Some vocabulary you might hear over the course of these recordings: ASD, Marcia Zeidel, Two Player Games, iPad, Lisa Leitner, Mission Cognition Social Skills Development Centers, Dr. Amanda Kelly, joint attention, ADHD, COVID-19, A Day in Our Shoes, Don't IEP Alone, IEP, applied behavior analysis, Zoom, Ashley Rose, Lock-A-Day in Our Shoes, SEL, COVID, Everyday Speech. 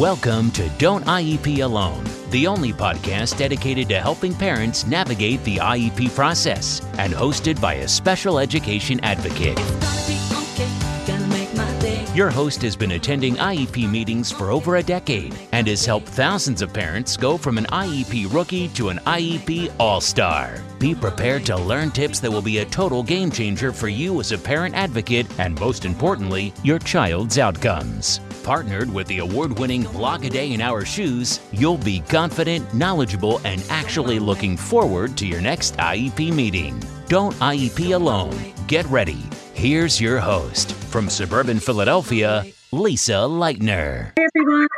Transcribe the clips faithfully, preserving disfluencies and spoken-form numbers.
Welcome to Don't I E P Alone, the only podcast dedicated to helping parents navigate the I E P process and hosted by a special education advocate. Okay, your host has been attending I E P meetings for over a decade and has helped thousands of parents go from an I E P rookie to an I E P all-star. Be prepared to learn tips that will be a total game changer for you as a parent advocate and, most importantly, your child's outcomes. Partnered with the award-winning Lock-A-Day in Our Shoes, you'll be confident, knowledgeable, and actually looking forward to your next I E P meeting. Don't I E P Alone. Get ready. Here's your host, from suburban Philadelphia, Lisa Leitner. Hi, everyone.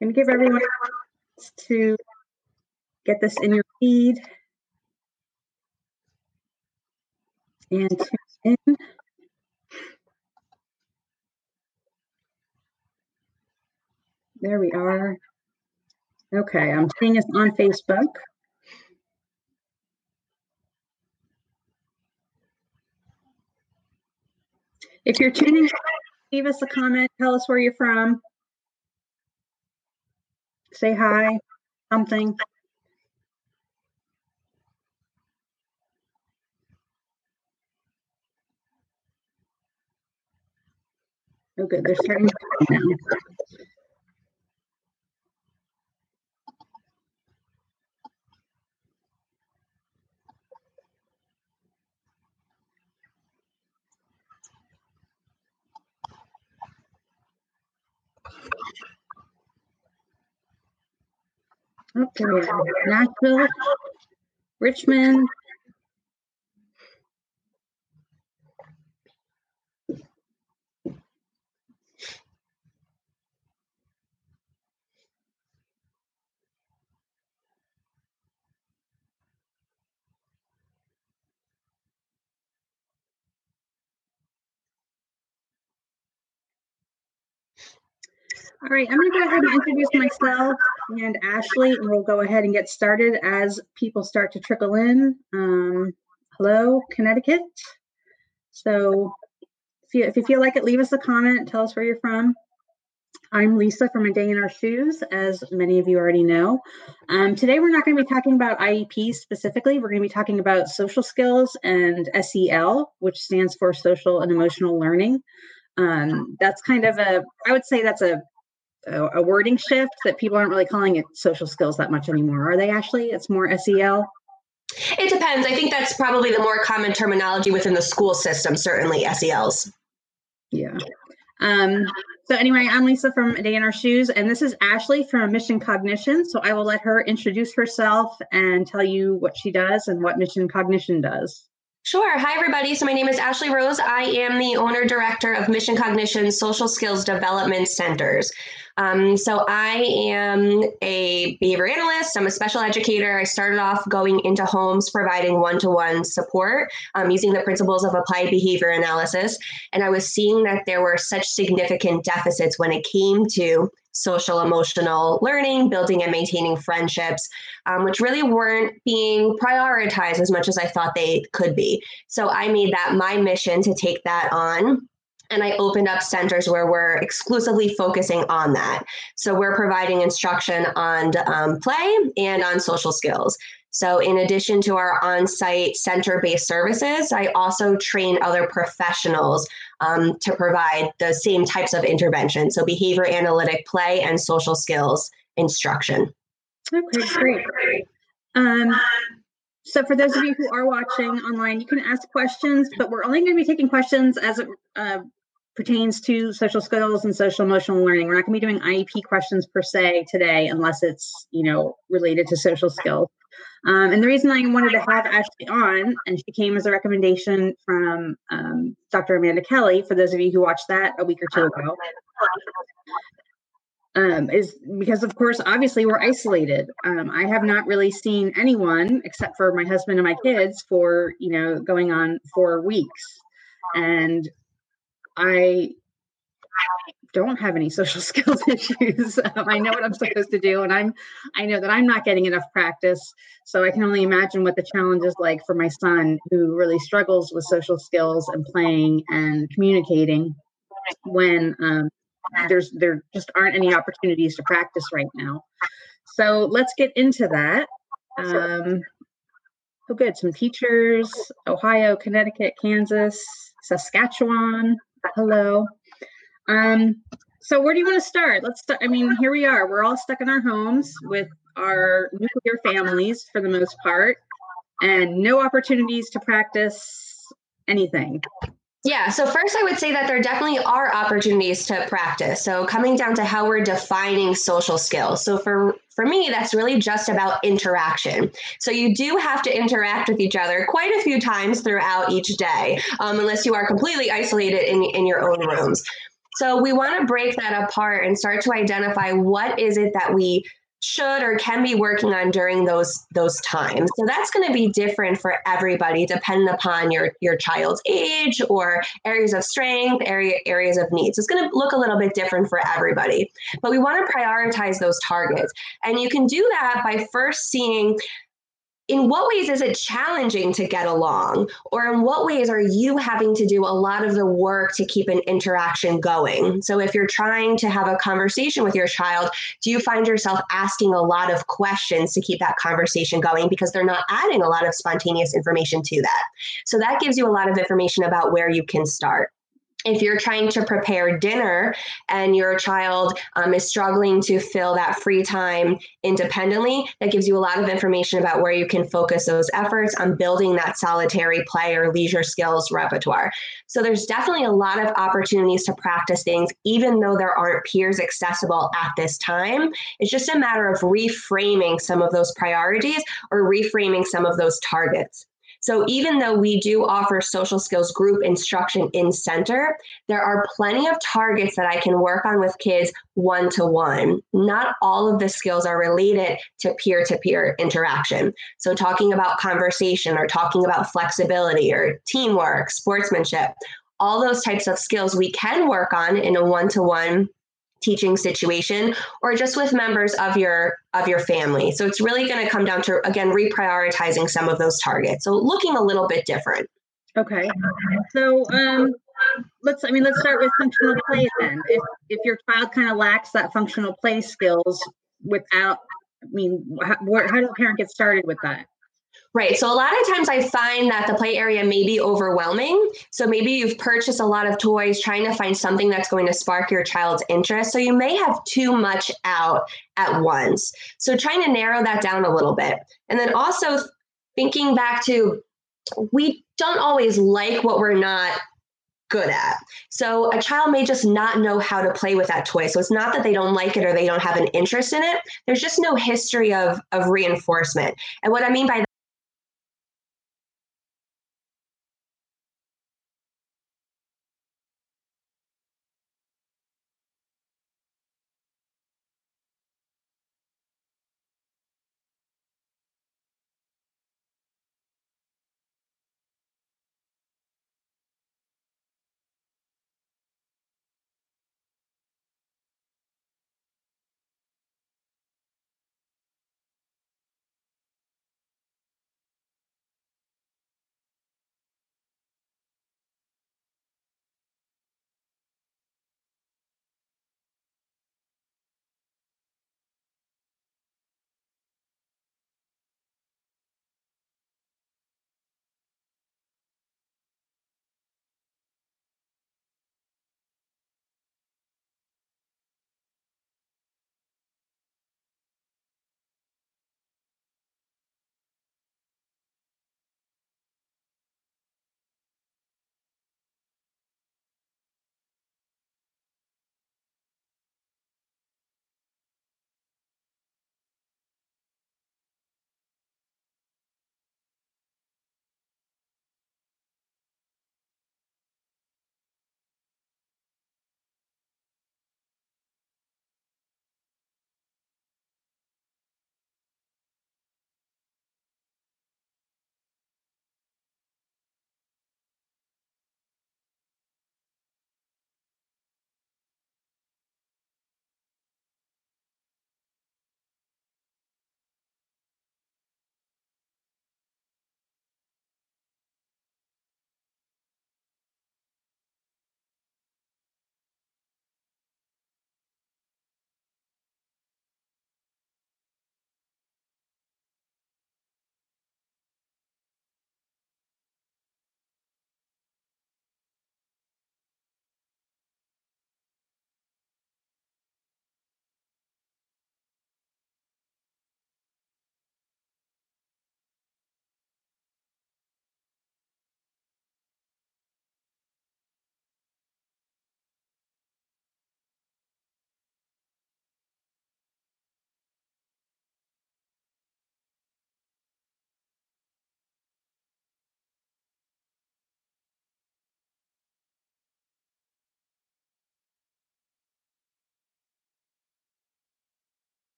I'm going to give everyone a chance to get this in your feed and tune in. There we are. Okay, I'm seeing us on Facebook. If you're tuning in, leave us a comment. Tell us where you're from. Say hi, something. Oh, good. They're starting to come now. Okay, Nashville, Richmond. All right, I'm going to go ahead and introduce myself and Ashley, and we'll go ahead and get started as people start to trickle in. Um, hello, Connecticut. So if you, if you feel like it, leave us a comment. Tell us where you're from. I'm Lisa from A Day in Our Shoes, as many of you already know. Um, today, we're not going to be talking about I E P specifically. We're going to be talking about social skills and S E L, which stands for social and emotional learning. Um, that's kind of a, I would say that's a a wording shift that people aren't really calling it social skills that much anymore. Are they, Ashley? It's more S E L? It depends. I think that's probably the more common terminology within the school system, certainly S E Ls. Yeah. Um, so anyway, I'm Lisa from A Day in Our Shoes, and this is Ashley from Mission Cognition. So I will let her introduce herself and tell you what she does and what Mission Cognition does. Sure. Hi, everybody. So my name is Ashley Rose. I am the owner director of Mission Cognition Social Skills Development Centers. Um, so I am a behavior analyst. I'm a special educator. I started off going into homes, providing one-to-one support um, using the principles of applied behavior analysis. And I was seeing that there were such significant deficits when it came to social emotional learning, building and maintaining friendships, um, which really weren't being prioritized as much as I thought they could be. So I made that my mission to take that on. And I opened up centers where we're exclusively focusing on that. So we're providing instruction on um, play and on social skills. So in addition to our on-site center-based services, I also train other professionals um, to provide the same types of intervention. So behavior analytic play and social skills instruction. Okay, great. Um, So for those of you who are watching online, you can ask questions, but we're only going to be taking questions as it uh, pertains to social skills and social emotional learning. We're not going to be doing I E P questions per se today, unless it's, you know, related to social skills. Um, and the reason I wanted to have Ashley on, and she came as a recommendation from um, Doctor Amanda Kelly, for those of you who watched that a week or two ago, Um, is because, of course, obviously we're isolated. Um, I have not really seen anyone except for my husband and my kids for, you know, going on four weeks. And I don't have any social skills issues. um, I know what I'm supposed to do. And I'm, I know that I'm not getting enough practice. So I can only imagine what the challenge is like for my son, who really struggles with social skills and playing and communicating when, um, there's there just aren't any opportunities to practice right now. So let's get into that. Um, oh, good. Some teachers, Ohio, Connecticut, Kansas, Saskatchewan. Hello. Um, so where do you want to start? Let's start. I mean, here we are. We're all stuck in our homes with our nuclear families for the most part, and no opportunities to practice anything. Yeah. So first, I would say that there definitely are opportunities to practice. So coming down to how we're defining social skills. So for, for me, that's really just about interaction. So you do have to interact with each other quite a few times throughout each day, um, unless you are completely isolated in, in your own rooms. So we want to break that apart and start to identify what is it that we should or can be working on during those those times. So that's going to be different for everybody, depending upon your, your child's age or areas of strength, area areas of needs. It's going to look a little bit different for everybody, but we want to prioritize those targets. And you can do that by first seeing, in what ways is it challenging to get along, or in what ways are you having to do a lot of the work to keep an interaction going? So if you're trying to have a conversation with your child, do you find yourself asking a lot of questions to keep that conversation going because they're not adding a lot of spontaneous information to that? So that gives you a lot of information about where you can start. If you're trying to prepare dinner and your child um, is struggling to fill that free time independently, that gives you a lot of information about where you can focus those efforts on building that solitary play or leisure skills repertoire. So there's definitely a lot of opportunities to practice things, even though there aren't peers accessible at this time. It's just a matter of reframing some of those priorities or reframing some of those targets. So even though we do offer social skills group instruction in center, there are plenty of targets that I can work on with kids one-to-one. Not all of the skills are related to peer-to-peer interaction. So talking about conversation or talking about flexibility or teamwork, sportsmanship, all those types of skills we can work on in a one-to-one teaching situation, or just with members of your of your family. So it's really going to come down to, again, reprioritizing some of those targets. So looking a little bit different. Okay. So um, let's, I mean, let's start with functional play then. If, if your child kind of lacks that functional play skills without, I mean, how, how does a parent get started with that? Right. So a lot of times I find that the play area may be overwhelming. So maybe you've purchased a lot of toys trying to find something that's going to spark your child's interest. So you may have too much out at once. So trying to narrow that down a little bit. And then also thinking back to, we don't always like what we're not good at. So a child may just not know how to play with that toy. So it's not that they don't like it or they don't have an interest in it. There's just no history of, of reinforcement. And what I mean by that,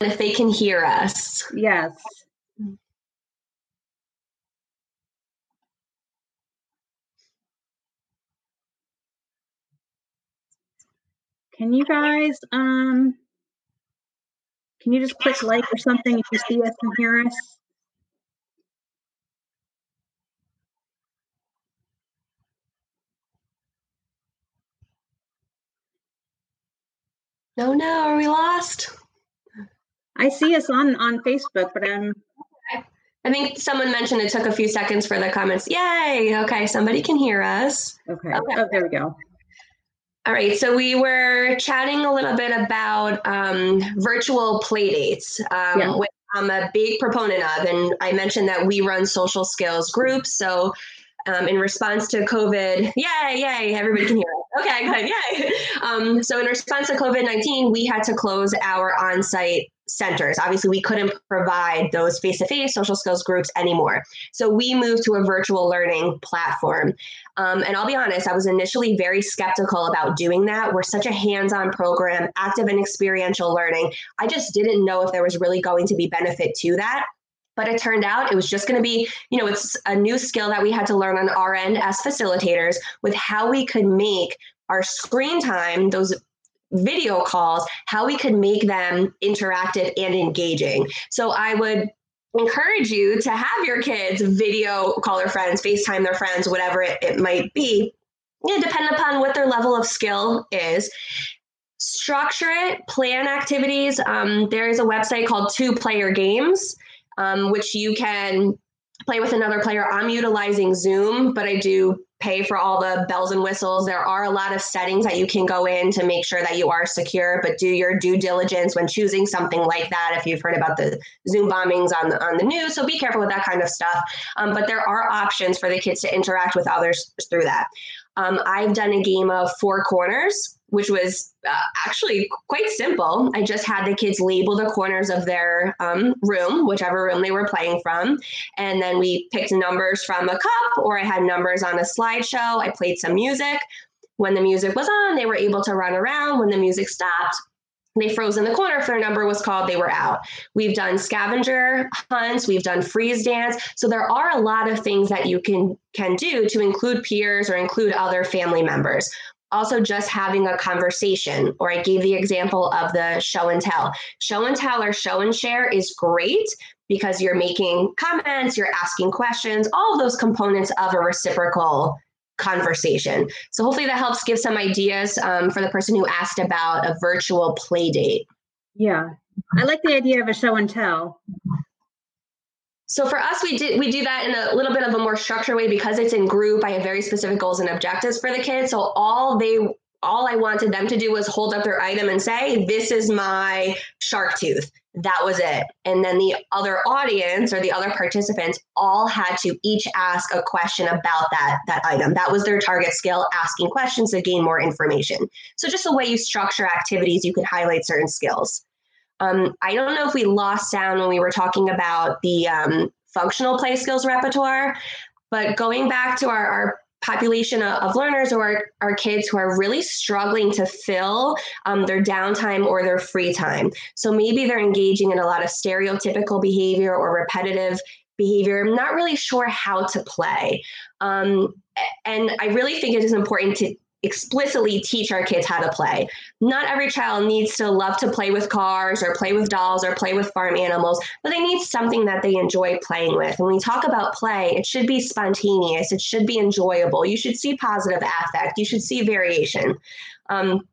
if they can hear us. Yes. Can you guys, um, can you just click like or something if you see us and hear us? No, no, are we lost? I see us on, on Facebook, but I'm... I think someone mentioned it took a few seconds for the comments. Yay! Okay, somebody can hear us. Okay, okay. Oh, there we go. All right, so we were chatting a little bit about um, virtual playdates, um, yeah. which I'm a big proponent of. And I mentioned that we run social skills groups. So um, in response to COVID, yay, yay, everybody can hear us. Okay, good, yay. Um, so in response to COVID nineteen, we had to close our on-site centers. Obviously, we couldn't provide those face-to-face social skills groups anymore. So we moved to a virtual learning platform. Um, and I'll be honest, I was initially very skeptical about doing that. We're such a hands-on program, active and experiential learning. I just didn't know if there was really going to be benefit to that. But it turned out it was just going to be, you know, it's a new skill that we had to learn on our end as facilitators with how we could make our screen time, those video calls, how we could make them interactive and engaging. So I would encourage you to have your kids video call their friends, FaceTime their friends, whatever it, it might be, you know, depending upon what their level of skill is. Structure it, plan activities. Um, there is a website called Two Player Games, um, which you can play with another player. I'm utilizing Zoom, but I do pay for all the bells and whistles. There are a lot of settings that you can go in to make sure that you are secure, but do your due diligence when choosing something like that if you've heard about the Zoom bombings on the, on the news. So be careful with that kind of stuff. Um, but there are options for the kids to interact with others through that. Um, I've done a game of Four Corners, which was uh, actually quite simple. I just had the kids label the corners of their um, room, whichever room they were playing from. And then we picked numbers from a cup, or I had numbers on a slideshow. I played some music. When the music was on, they were able to run around. When the music stopped, they froze in the corner. If their number was called, they were out. We've done scavenger hunts. We've done freeze dance. So there are a lot of things that you can, can do to include peers or include other family members. Also, just having a conversation, or I gave the example of the show and tell. Show and tell or show and share is great because you're making comments, you're asking questions, all of those components of a reciprocal conversation. So hopefully that helps give some ideas um, for the person who asked about a virtual play date. Yeah, I like the idea of a show and tell. So for us, we do, we do that in a little bit of a more structured way because it's in group. I have very specific goals and objectives for the kids. So all they, all I wanted them to do was hold up their item and say, this is my shark tooth. That was it. And then the other audience or the other participants all had to each ask a question about that, that item. That was their target skill, asking questions to gain more information. So just the way you structure activities, you can highlight certain skills. Um, I don't know if we lost sound when we were talking about the um, functional play skills repertoire, but going back to our, our population of, of learners or our, our kids who are really struggling to fill um, their downtime or their free time. So maybe they're engaging in a lot of stereotypical behavior or repetitive behavior. I'm not really sure how to play. Um, and I really think it is important to explicitly teach our kids how to play. Not every child needs to love to play with cars or play with dolls or play with farm animals, but they need something that they enjoy playing with. When we talk about play, it should be spontaneous. It should be enjoyable. You should see positive affect. You should see variation. Um,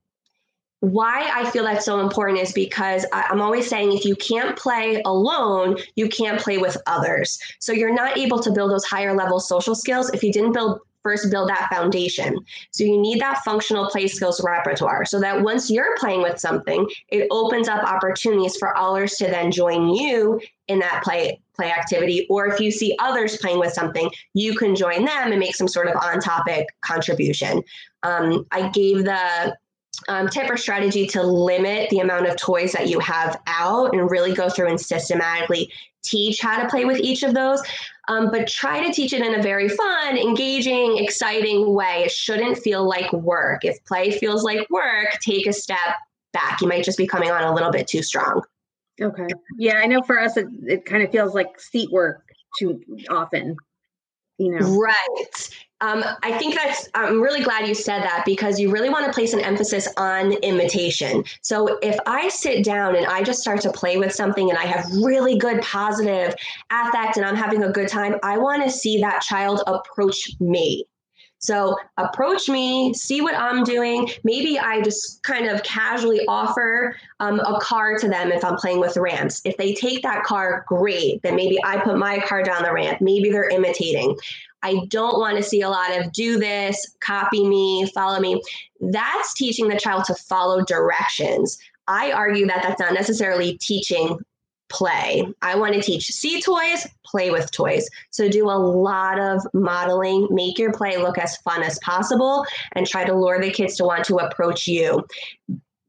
why I feel that's so important is because I'm always saying if you can't play alone, you can't play with others. So you're not able to build those higher level social skills if you didn't build First, build that foundation. So you need that functional play skills repertoire so that once you're playing with something, it opens up opportunities for others to then join you in that play play activity. Or if you see others playing with something, you can join them and make some sort of on-topic contribution. Um, I gave the um, tip or strategy to limit the amount of toys that you have out and really go through and systematically teach how to play with each of those. Um, but try to teach it in a very fun, engaging, exciting way. It shouldn't feel like work. If play feels like work, take a step back. You might just be coming on a little bit too strong. Okay. Yeah, I know for us, it, it kind of feels like seat work too often, you know. Right. Um, I think that's, I'm really glad you said that, because you really want to place an emphasis on imitation. So if I sit down and I just start to play with something and I have really good positive affect and I'm having a good time, I want to see that child approach me. So approach me, see what I'm doing. Maybe I just kind of casually offer um, a car to them if I'm playing with ramps. If they take that car, great. Then maybe I put my car down the ramp. Maybe they're imitating. I don't want to see a lot of do this, copy me, follow me. That's teaching the child to follow directions. I argue that that's not necessarily teaching play. I want to teach see toys, play with toys. So do a lot of modeling, make your play look as fun as possible, and try to lure the kids to want to approach you.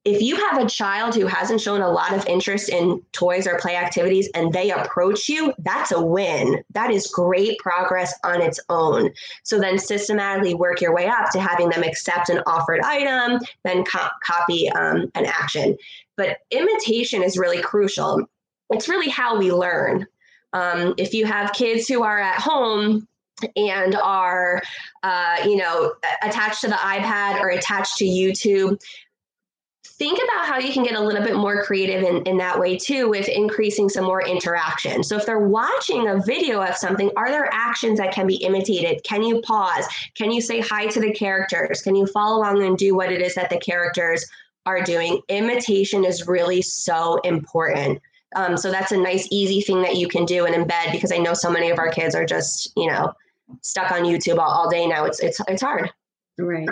If you have a child who hasn't shown a lot of interest in toys or play activities and they approach you, that's a win. That is great progress on its own. So then systematically work your way up to having them accept an offered item, then co- copy um, an action. But imitation is really crucial. It's really how we learn. Um, if you have kids who are at home and are, uh, you know, attached to the iPad or attached to YouTube, think about how you can get a little bit more creative in, in that way too, with increasing some more interaction. So if they're watching a video of something, are there actions that can be imitated? Can you pause? Can you say hi to the characters? Can you follow along and do what it is that the characters are doing? Imitation is really so important. Um, so that's a nice, easy thing that you can do and embed, because I know so many of our kids are just, you know, stuck on YouTube all, all day now. It's it's it's hard. Right.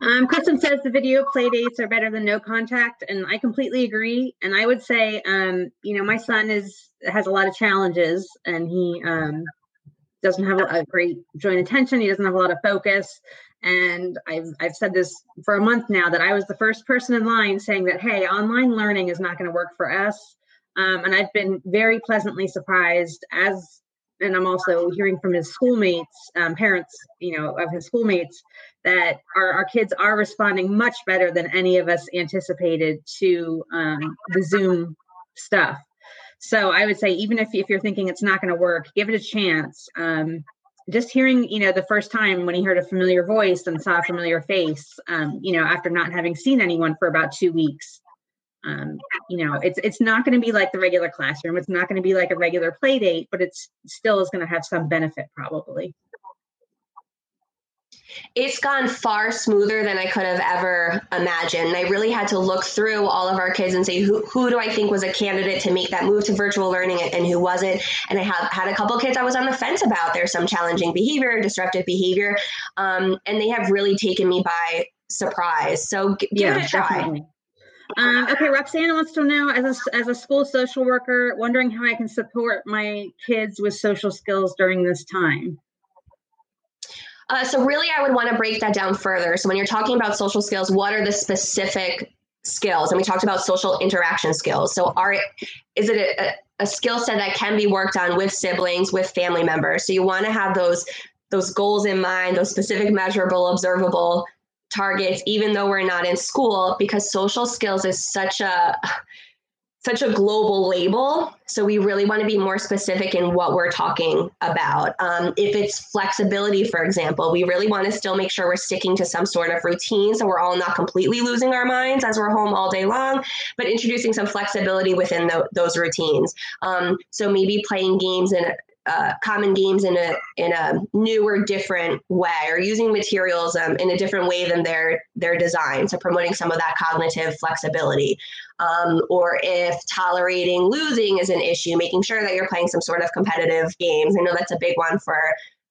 Um, Kristen says the video play dates are better than no contact, and I completely agree. And I would say, um, you know, my son is has a lot of challenges, and he um, doesn't have a great joint attention. He doesn't have a lot of focus. And I've I've said this for a month now, that I was the first person in line saying that, hey, online learning is not going to work for us. Um, and I've been very pleasantly surprised, as, and I'm also hearing from his schoolmates, um, parents, you know, of his schoolmates, that our, our kids are responding much better than any of us anticipated to um, the Zoom stuff. So I would say, even if, if you're thinking it's not going to work, give it a chance. Um, just hearing, you know, the first time when he heard a familiar voice and saw a familiar face, um, you know, after not having seen anyone for about two weeks. Um, you know, it's it's not going to be like the regular classroom. It's not going to be like a regular play date, but it's still is going to have some benefit, probably. It's gone far smoother than I could have ever imagined. I really had to look through all of our kids and say, who who do I think was a candidate to make that move to virtual learning and, and who wasn't? And I have had a couple of kids I was on the fence about. There's some challenging behavior, disruptive behavior, um, and they have really taken me by surprise. So g- give yeah, it a try. Definitely. Um, okay, Roxana wants to know, as a, as a school social worker, wondering how I can support my kids with social skills during this time. Uh, so really, I would want to break that down further. So when you're talking about social skills, what are the specific skills? And we talked about social interaction skills. So are is it a, a skill set that can be worked on with siblings, with family members? So you want to have those those goals in mind, those specific, measurable, observable targets, even though we're not in school, because social skills is such a such a global label. So we really want to be more specific in what we're talking about. Um, if it's flexibility, for example, we really want to still make sure we're sticking to some sort of routine, so we're all not completely losing our minds as we're home all day long, but introducing some flexibility within the, those routines. Um, so maybe playing games in a Uh, common games in a in a new or different way, or using materials um, in a different way than their their design. So promoting some of that cognitive flexibility, um, or if tolerating losing is an issue, making sure that you're playing some sort of competitive games. I know that's a big one for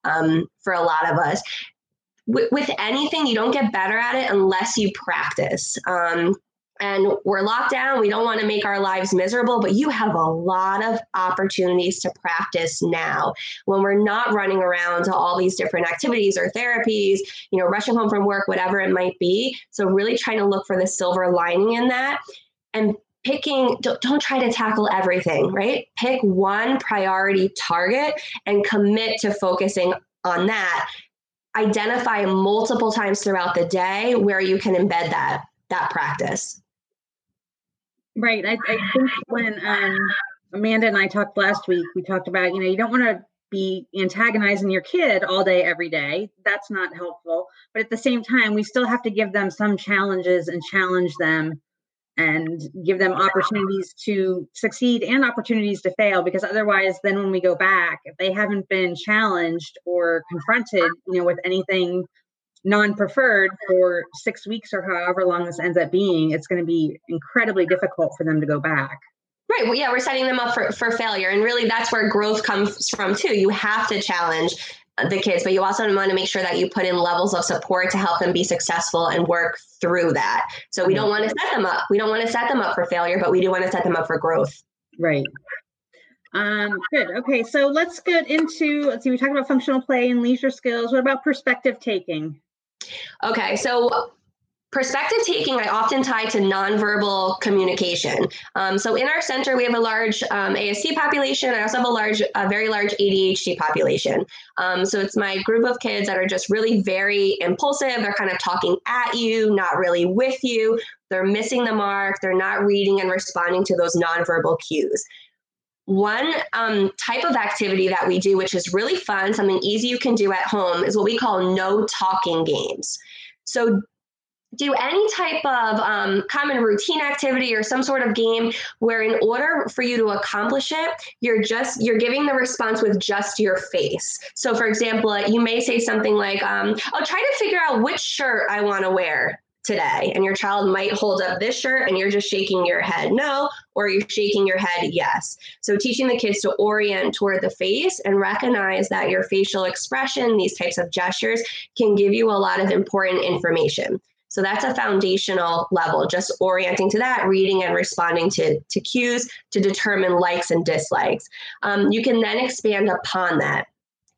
um, for a lot of us. W- with anything, you don't get better at it unless you practice. Um, And we're locked down. We don't want to make our lives miserable, but you have a lot of opportunities to practice now when we're not running around to all these different activities or therapies, you know, rushing home from work, whatever it might be. So really trying to look for the silver lining in that, and picking, don't, don't try to tackle everything, right? Pick one priority target and commit to focusing on that. Identify multiple times throughout the day where you can embed that, that practice. Right. I, I think when um, Amanda and I talked last week, we talked about, you know, you don't want to be antagonizing your kid all day, every day. That's not helpful. But at the same time, we still have to give them some challenges and challenge them and give them opportunities to succeed and opportunities to fail, because otherwise then when we go back, if they haven't been challenged or confronted, you know, with anything non-preferred for six weeks or however long this ends up being, it's going to be incredibly difficult for them to go back. Right. Well, yeah, we're setting them up for, for failure. And really that's where growth comes from too. You have to challenge the kids, but you also want to make sure that you put in levels of support to help them be successful and work through that. So we don't want to set them up. We don't want to set them up for failure, but we do want to set them up for growth. Right. Um, good. Okay. So let's get into, let's see, we talked about functional play and leisure skills. What about perspective taking? Okay. So perspective taking, I often tie to nonverbal communication. Um, so in our center, we have a large um, A S D population. I also have a large, a very large A D H D population. Um, so it's my group of kids that are just really very impulsive. They're kind of talking at you, not really with you. They're missing the mark. They're not reading and responding to those nonverbal cues. One um, type of activity that we do, which is really fun, something easy you can do at home, is what we call no talking games. So do any type of um, common routine activity or some sort of game where in order for you to accomplish it, you're just, you're giving the response with just your face. So for example, you may say something like, um, I'll try to figure out which shirt I want to wear today. And your child might hold up this shirt and you're just shaking your head no, or you're shaking your head yes. So teaching the kids to orient toward the face and recognize that your facial expression, these types of gestures can give you a lot of important information. So that's a foundational level, just orienting to that, reading and responding to, to cues to determine likes and dislikes. Um, you can then expand upon that.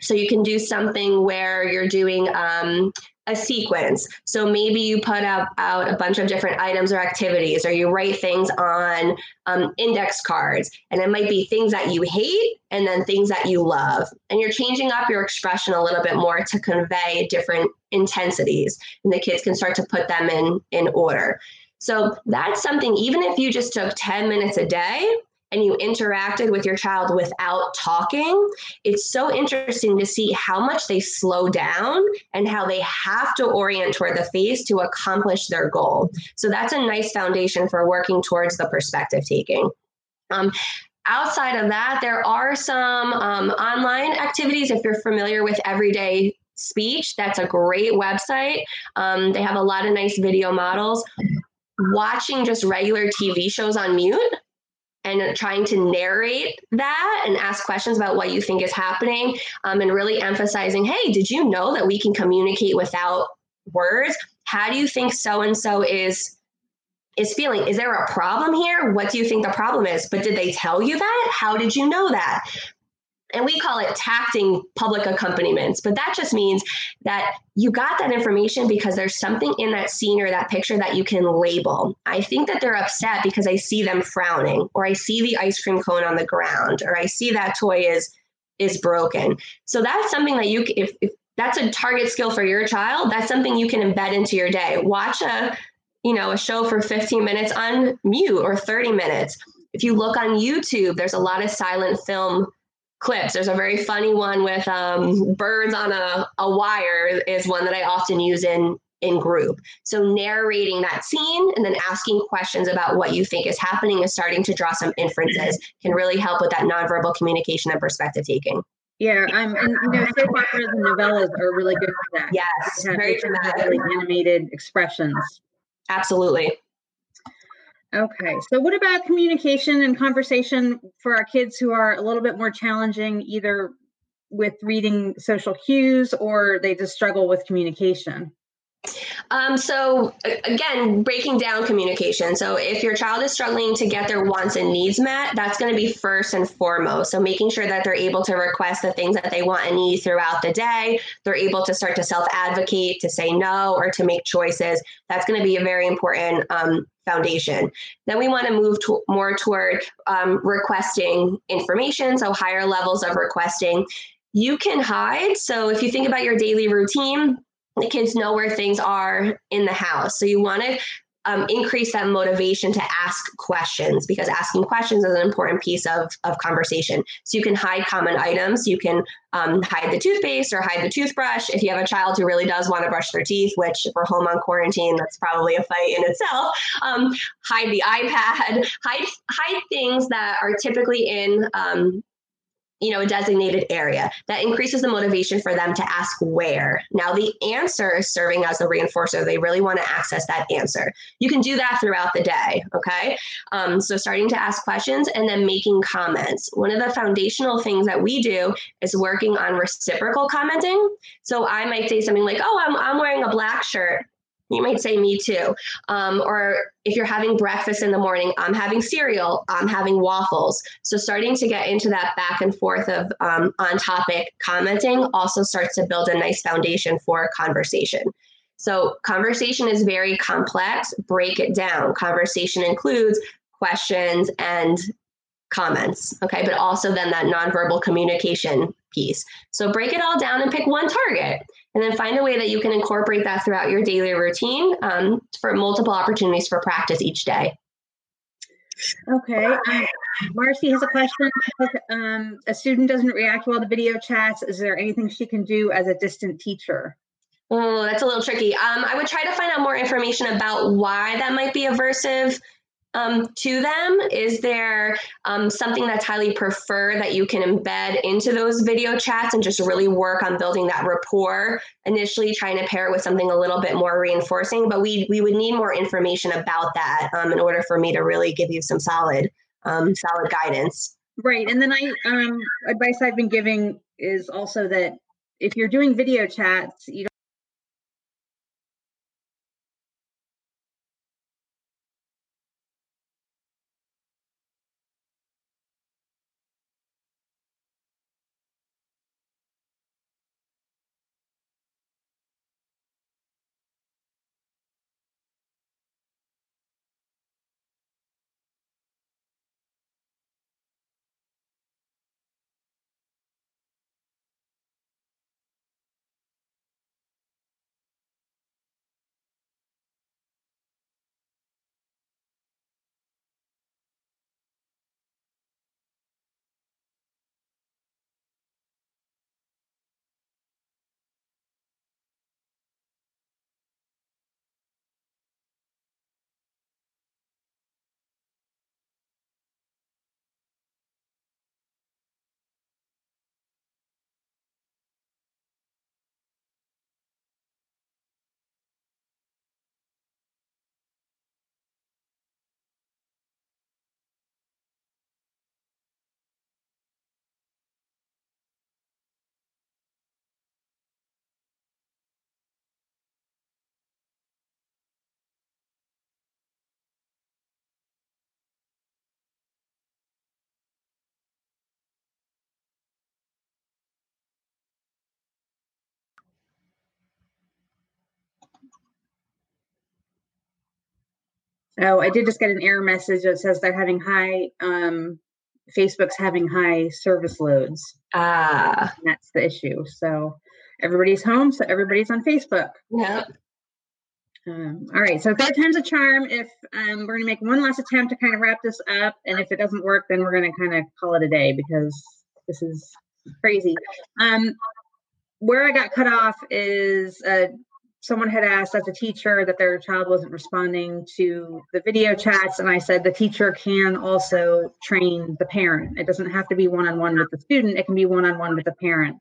So you can do something where you're doing um, a sequence. So maybe you put out, out a bunch of different items or activities, or you write things on um, index cards, and it might be things that you hate and then things that you love. And you're changing up your expression a little bit more to convey different intensities, and the kids can start to put them in, in order. So that's something, even if you just took ten minutes a day, and you interacted with your child without talking, it's so interesting to see how much they slow down and how they have to orient toward the face to accomplish their goal. So that's a nice foundation for working towards the perspective taking. Um, outside of that, there are some um, online activities. If you're familiar with Everyday Speech, that's a great website. Um, they have a lot of nice video models. Watching just regular T V shows on mute and trying to narrate that and ask questions about what you think is happening, um, and really emphasizing, hey, did you know that we can communicate without words? How do you think so-and-so is is feeling? Is there a problem here? What do you think the problem is? But did they tell you that? How did you know that? And we call it tacting public accompaniments, but that just means that you got that information because there's something in that scene or that picture that you can label. I think that they're upset because I see them frowning, or I see the ice cream cone on the ground, or I see that toy is is broken. So that's something that you, if, if that's a target skill for your child, that's something you can embed into your day. Watch a, you know, a show for fifteen minutes on mute, or thirty minutes. If you look on YouTube, there's a lot of silent film clips. There's a very funny one with um, birds on a, a wire is one that I often use in, in group. So narrating that scene and then asking questions about what you think is happening and starting to draw some inferences can really help with that nonverbal communication and perspective taking. Yeah, um, and you know, soap operas and novellas are really good for that. Yes, very dramatically animated expressions. Absolutely. Okay, so what about communication and conversation for our kids who are a little bit more challenging, either with reading social cues or they just struggle with communication? Um, so again, breaking down communication. So if your child is struggling to get their wants and needs met, that's going to be first and foremost. So making sure that they're able to request the things that they want and need throughout the day, they're able to start to self-advocate, to say no, or to make choices. That's going to be a very important um, foundation. Then we want to move to more toward um, requesting information. So higher levels of requesting. You can hide. So if you think about your daily routine, the kids know where things are in the house. So you want to um, increase that motivation to ask questions, because asking questions is an important piece of, of conversation. So you can hide common items. You can um, hide the toothpaste or hide the toothbrush. If you have a child who really does want to brush their teeth, which if we're home on quarantine, that's probably a fight in itself. Um, hide the iPad, hide, hide things that are typically in, um, you know, a designated area. That increases the motivation for them to ask where. Now the answer is serving as a reinforcer. They really want to access that answer. You can do that throughout the day. Okay. Um, so starting to ask questions and then making comments. One of the foundational things that we do is working on reciprocal commenting. So I might say something like, oh, I'm, I'm wearing a black shirt. You might say, me too. Um, or if you're having breakfast in the morning, I'm having cereal, I'm having waffles. So starting to get into that back and forth of um, on topic commenting also starts to build a nice foundation for conversation. So conversation is very complex. Break it down. Conversation includes questions and comments. Okay. But also then that nonverbal communication piece. So break it all down and pick one target. And then find a way that you can incorporate that throughout your daily routine um, for multiple opportunities for practice each day. Okay. Um, Marcy has a question. If, um, a student doesn't react well to video chats, is there anything she can do as a distant teacher? Oh, that's a little tricky. Um, I would try to find out more information about why that might be aversive um, to them. Is there um, something that's highly preferred that you can embed into those video chats and just really work on building that rapport, initially trying to pair it with something a little bit more reinforcing, but we, we would need more information about that um, in order for me to really give you some solid, um, solid guidance. Right. And then I, um, advice I've been giving is also that if you're doing video chats, you don't Oh, I did just get an error message that says they're having high, um, Facebook's having high service loads. Ah. And that's the issue. So everybody's home, so everybody's on Facebook. Yep. Um, all right. So third time's a charm. If um, we're going to make one last attempt to kind of wrap this up, and if it doesn't work, then we're going to kind of call it a day because this is crazy. Um, where I got cut off is uh, someone had asked as a teacher that their child wasn't responding to the video chats. And I said, the teacher can also train the parent. It doesn't have to be one-on-one with the student. It can be one-on-one with the parent.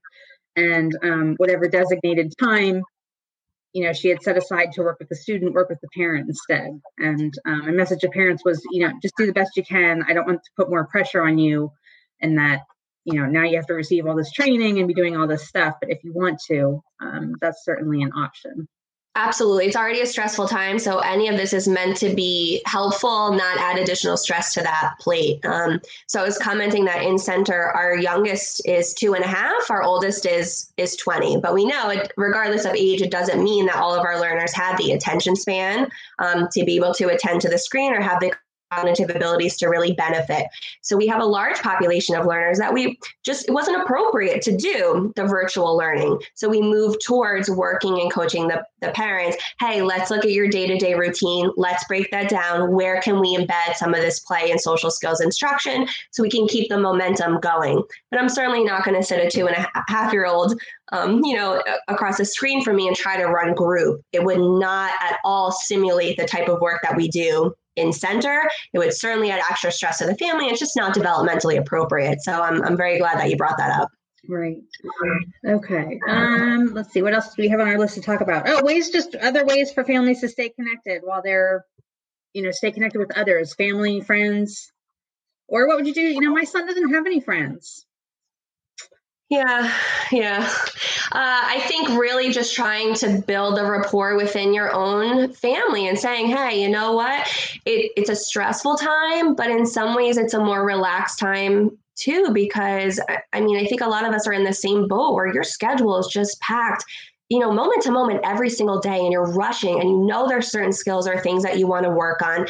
And um, whatever designated time, you know, she had set aside to work with the student, work with the parent instead. And um, my message to parents was, you know, just do the best you can. I don't want to put more pressure on you and that, you know, now you have to receive all this training and be doing all this stuff. But if you want to, um, that's certainly an option. Absolutely. It's already a stressful time. So any of this is meant to be helpful, not add additional stress to that plate. Um, so I was commenting that in center, our youngest is two and a half. Our oldest is is twenty. But we know it, regardless of age, it doesn't mean that all of our learners have the attention span um, to be able to attend to the screen or have the cognitive abilities to really benefit. So we have a large population of learners that we just, it wasn't appropriate to do the virtual learning. So we moved towards working and coaching the, the parents. Hey, let's look at your day-to-day routine. Let's break that down. Where can we embed some of this play and social skills instruction so we can keep the momentum going? But I'm certainly not going to sit a two and a half year old, um, you know, across the screen from me and try to run group. It would not at all simulate the type of work that we do in center. It would certainly add extra stress to the family. It's just not developmentally appropriate. So I'm I'm very glad that you brought that up. Right. Okay. Um, let's see. What else do we have on our list to talk about? Oh, ways, just other ways for families to stay connected while they're, you know, stay connected with others, family, friends, or what would you do? You know, my son doesn't have any friends. Yeah, yeah. Uh, I think really just trying to build a rapport within your own family and saying, hey, you know what? It, it's a stressful time, but in some ways it's a more relaxed time too, because I, I mean, I think a lot of us are in the same boat where your schedule is just packed, you know, moment to moment every single day, and you're rushing, and you know there's certain skills or things that you want to work on.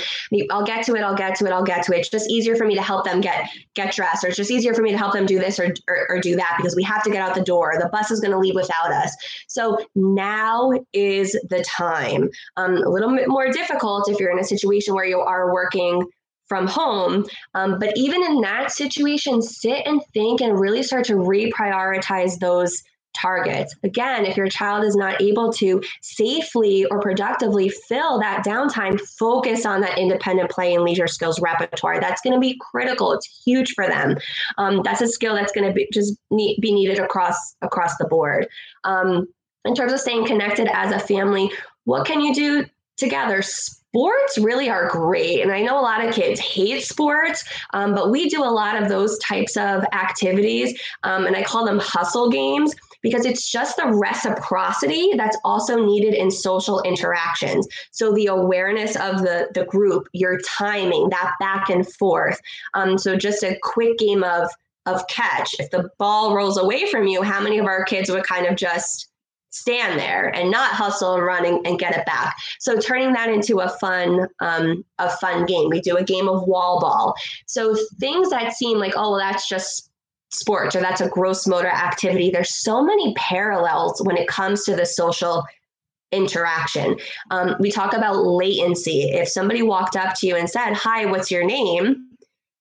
I'll get to it. I'll get to it. I'll get to it. It's just easier for me to help them get get dressed, or it's just easier for me to help them do this or or, or do that because we have to get out the door. The bus is going to leave without us. So now is the time. Um, a little bit more difficult if you're in a situation where you are working from home. Um, but even in that situation, sit and think and really start to reprioritize those targets. Again, if your child is not able to safely or productively fill that downtime, focus on that independent play and leisure skills repertoire. That's going to be critical. It's huge for them. Um, that's a skill that's going to be just need, be needed across across the board. Um, in terms of staying connected as a family, what can you do together? Sports really are great. And I know a lot of kids hate sports, um, but we do a lot of those types of activities. Um, and I call them hustle games, because it's just the reciprocity that's also needed in social interactions. So the awareness of the, the group, your timing, that back and forth. Um, so just a quick game of, of catch. If the ball rolls away from you, how many of our kids would kind of just stand there and not hustle and run and, and get it back? So turning that into a fun, um, a fun game. We do a game of wall ball. So things that seem like, oh, well, that's just sports, or that's a gross motor activity. There's so many parallels when it comes to the social interaction. Um, we talk about latency. If somebody walked up to you and said, hi, what's your name?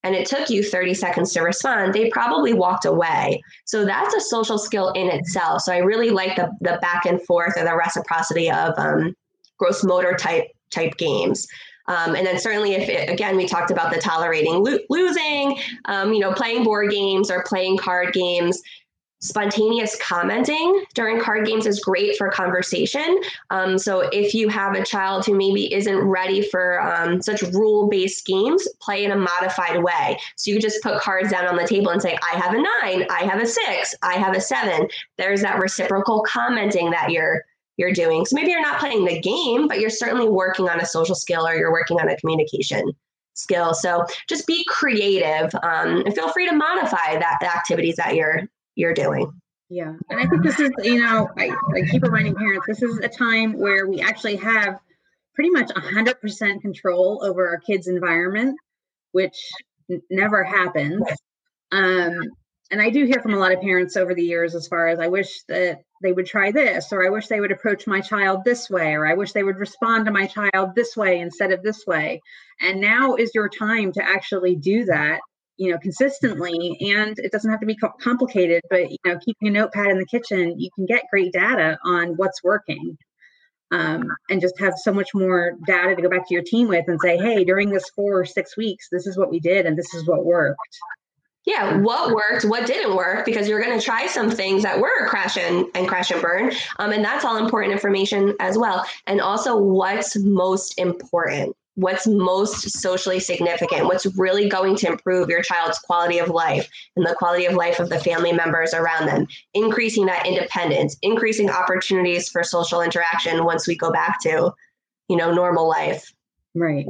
And it took you thirty seconds to respond, they probably walked away. So that's a social skill in itself. So I really like the, the back and forth or the reciprocity of um, gross motor type type games. Um, and then certainly if it, again, we talked about the tolerating lo- losing, um, you know, playing board games or playing card games, spontaneous commenting during card games is great for conversation. Um, so if you have a child who maybe isn't ready for um, such rule-based games, play in a modified way. So you just put cards down on the table and say, I have a nine, I have a six, I have a seven. There's that reciprocal commenting that you're you're doing. So maybe you're not playing the game, but you're certainly working on a social skill, or you're working on a communication skill. So just be creative, um, and feel free to modify that the activities that you're you're doing. Yeah. And I think this is, you know, I, I keep reminding parents, this is a time where we actually have pretty much one hundred percent control over our kids' environment, which n- never happens. Um, and I do hear from a lot of parents over the years as far as, I wish that they would try this, or I wish they would approach my child this way, or I wish they would respond to my child this way instead of this way. And now is your time to actually do that, you know, consistently. And it doesn't have to be complicated, but, you know, keeping a notepad in the kitchen, you can get great data on what's working, um, and just have so much more data to go back to your team with and say, hey, during this four or six weeks, this is what we did, and this is what worked. Yeah, what worked, what didn't work, because you're going to try some things that were crash and, and crash and burn. Um, and that's all important information as well. And also what's most important, what's most socially significant, what's really going to improve your child's quality of life and the quality of life of the family members around them, increasing that independence, increasing opportunities for social interaction once we go back to, you know, normal life. Right.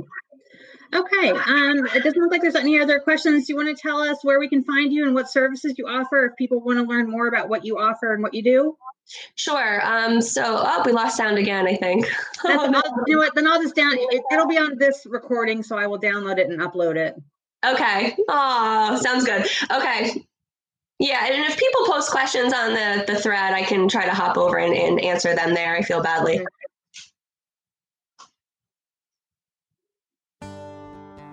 Okay, um, it doesn't look like there's any other questions. Do you want to tell us where we can find you and what services you offer if people want to learn more about what you offer and what you do? Sure. Um, so, oh, we lost sound again, I think. That's, oh, no. You know what, then I'll just down, it, it'll be on this recording, so I will download it and upload it. Okay. Oh, sounds good. Okay. Yeah, and if people post questions on the, the thread, I can try to hop over and, and answer them there. I feel badly.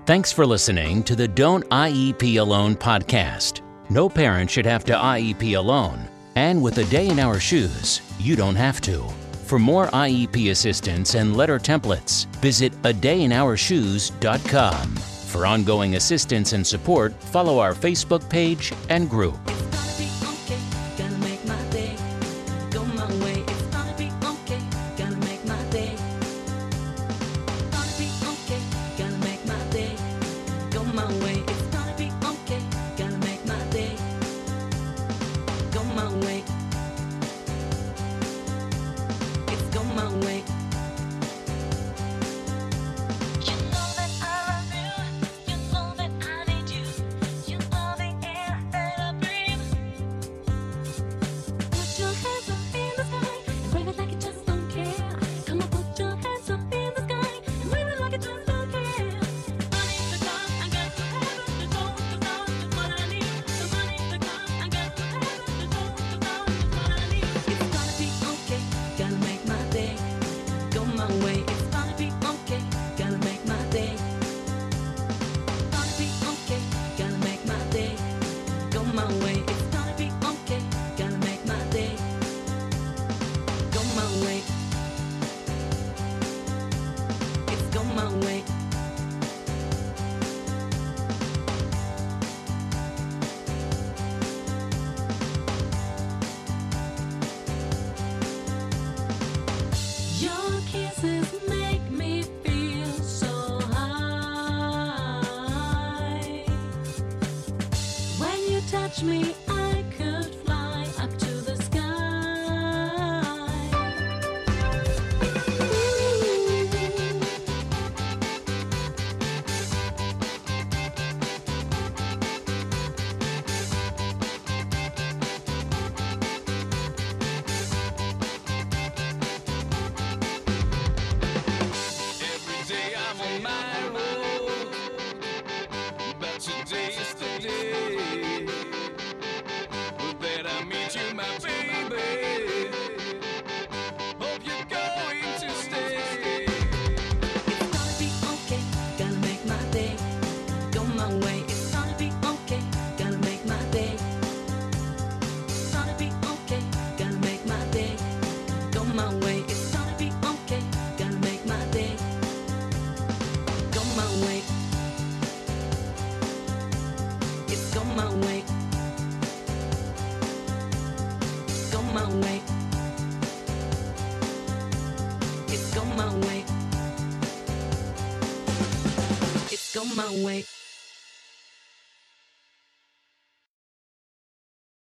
Thanks for listening to the Don't I E P Alone podcast. No parent should have to I E P alone. And with A Day in Our Shoes, you don't have to. For more I E P assistance and letter templates, visit a day in our shoes dot com. For ongoing assistance and support, follow our Facebook page and group.